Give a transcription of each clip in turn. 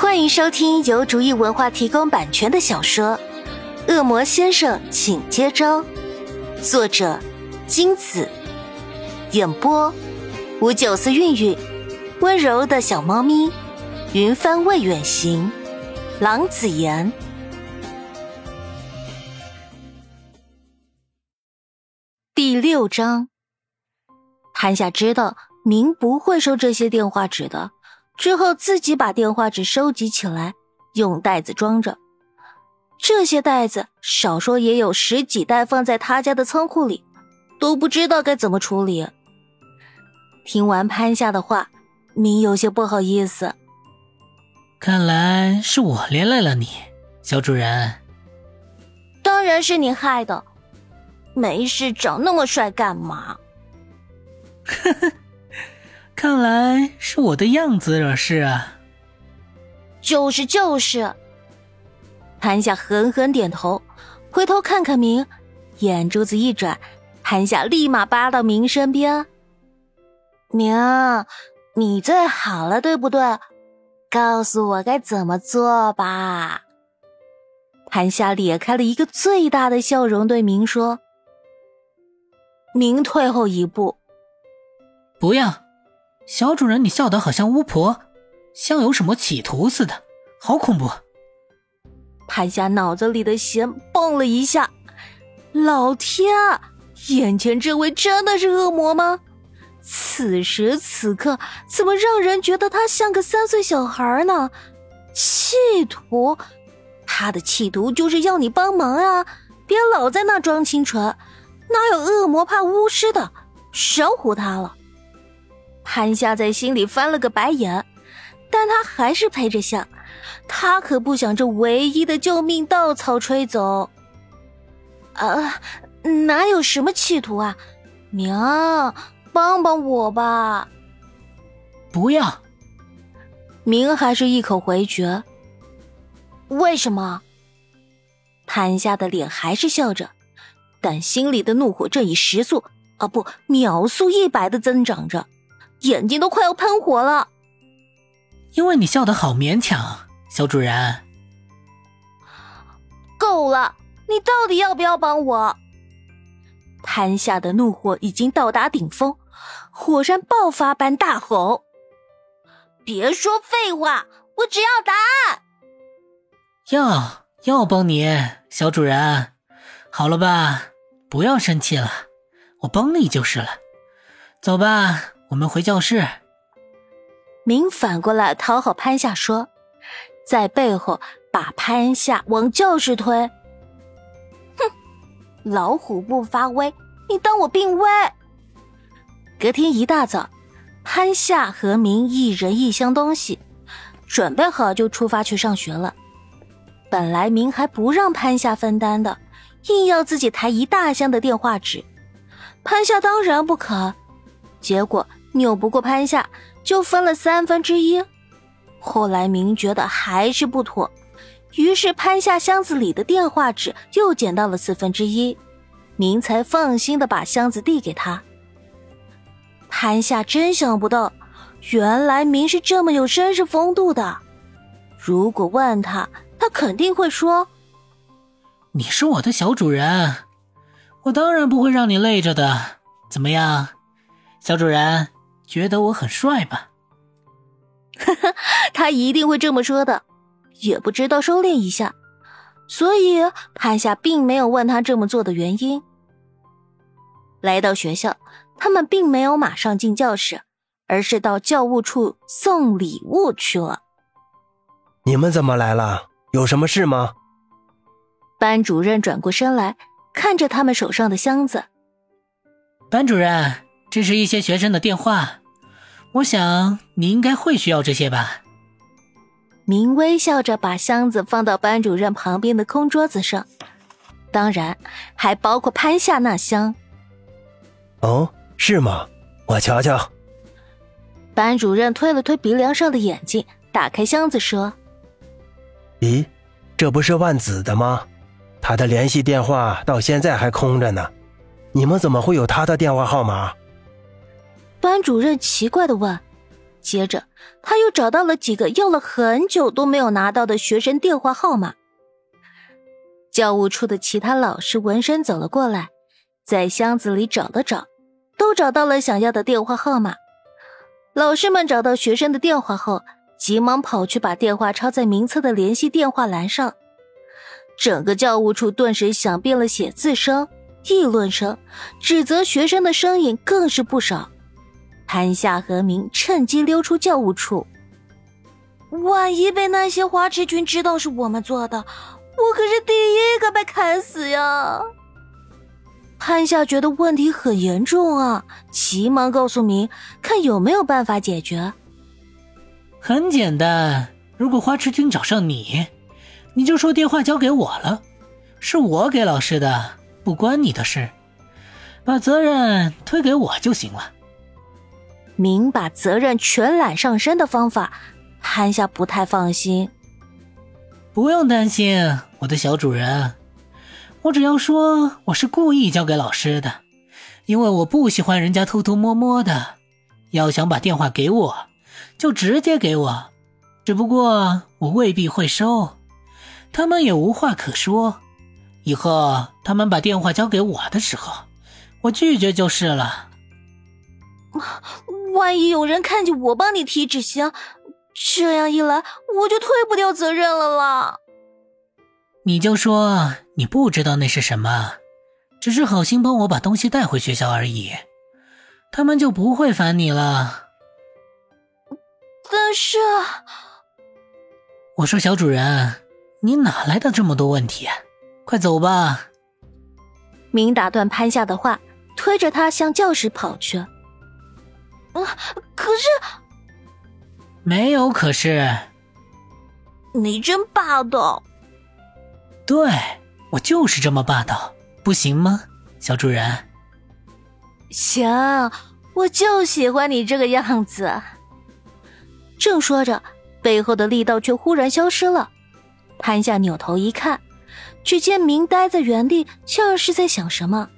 欢迎收听由竹意文化提供版权的小说《恶魔先生请接招》，作者金子，演播吴九思、韵韵、温柔的小猫咪、云帆未远行、郎子言。第6章，韩夏知道明不会收这些电话纸的，之后自己把电话纸收集起来，用袋子装着。这些袋子少说也有10几袋，放在他家的仓库里，都不知道该怎么处理。听完潘夏的话，明有些不好意思。看来是我连累了你，小主人。当然是你害的，没事长那么帅干嘛？呵呵，看来是我的样子惹事啊。就是。韩夏狠狠点头，回头看看明，眼珠子一转，韩夏立马扒到明身边。明，你最好了，对不对？告诉我该怎么做吧。韩夏咧开了一个最大的笑容，对明说。明退后一步。不要，小主人，你笑得好像巫婆，像有什么企图似的，好恐怖。潘夏脑子里的弦蹦了一下，老天啊，眼前这位真的是恶魔吗？此时此刻怎么让人觉得他像个3岁小孩呢？企图，他的企图就是要你帮忙啊，别老在那装清纯，哪有恶魔怕巫师的，少唬他了。潘夏在心里翻了个白眼，但他还是陪着夏，他可不想这唯一的救命稻草吹走。哪有什么企图啊，明，帮帮我吧。不要。明还是一口回绝。为什么？潘夏的脸还是笑着，但心里的怒火正以秒速100的增长着，眼睛都快要喷火了。因为你笑得好勉强，小主人。够了，你到底要不要帮我？潘夏的怒火已经到达顶峰，火山爆发般大吼。别说废话，我只要答案。要帮你，小主人。好了吧，不要生气了，我帮你就是了。走吧，我们回教室。明反过来讨好潘夏说，在背后把潘夏往教室推。哼，老虎不发威，你当我病危。隔天一大早，潘夏和明一人一箱东西，准备好就出发去上学了。本来明还不让潘夏分担的，硬要自己抬一大箱的电话纸。潘夏当然不肯，结果拗不过潘夏，就分了1/3。后来明觉得还是不妥，于是潘夏箱子里的电话纸又捡到了1/4，明才放心地把箱子递给他。潘夏真想不到，原来明是这么有绅士风度的。如果问他，他肯定会说，你是我的小主人，我当然不会让你累着的。怎么样，小主人，觉得我很帅吧？他一定会这么说的，也不知道收敛一下，所以潘夏并没有问他这么做的原因。来到学校，他们并没有马上进教室，而是到教务处送礼物去了。你们怎么来了？有什么事吗？班主任转过身来，看着他们手上的箱子。班主任，这是一些学生的电话，我想你应该会需要这些吧。明微笑着把箱子放到班主任旁边的空桌子上，当然还包括潘夏那箱。哦，是吗？我瞧瞧。班主任推了推鼻梁上的眼镜，打开箱子说，咦，这不是万子的吗？他的联系电话到现在还空着呢，你们怎么会有他的电话号码？班主任奇怪地问，接着他又找到了几个要了很久都没有拿到的学生电话号码。教务处的其他老师闻声走了过来，在箱子里找了找，都找到了想要的电话号码。老师们找到学生的电话后，急忙跑去把电话抄在名册的联系电话栏上。整个教务处顿时响遍了写字声、议论声，指责学生的声音更是不少。潘夏和明趁机溜出教务处。万一被那些花痴群知道是我们做的，我可是第一个被砍死呀！潘夏觉得问题很严重啊，急忙告诉明，看有没有办法解决。很简单，如果花痴君找上你，你就说电话交给我了，是我给老师的，不关你的事，把责任推给我就行了。明把责任全揽上身的方法，潘夏不太放心。不用担心，我的小主人，我只要说我是故意交给老师的，因为我不喜欢人家偷偷摸摸的，要想把电话给我就直接给我，只不过我未必会收，他们也无话可说，以后他们把电话交给我的时候我拒绝就是了。万一有人看见我帮你提纸箱，这样一来我就推不掉责任了啦。你就说你不知道那是什么，只是好心帮我把东西带回学校而已，他们就不会烦你了。但是我说小主人，你哪来的这么多问题啊？快走吧。明打断潘夏的话，推着他向教室跑去。可是没有可是。你真霸道。对，我就是这么霸道，不行吗小主人？行，我就喜欢你这个样子。正说着，背后的力道却忽然消失了。潘夏扭头一看，只见明呆在原地，像是在想什么。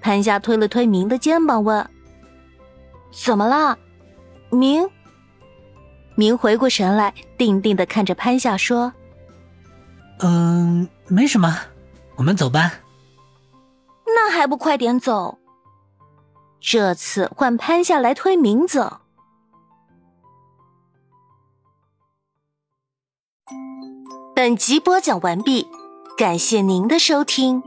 潘夏推了推明的肩膀问，怎么了明？明回过神来，定定地看着潘夏说，没什么，我们走吧。那还不快点走。这次换潘夏来推明走。本集播讲完毕，感谢您的收听。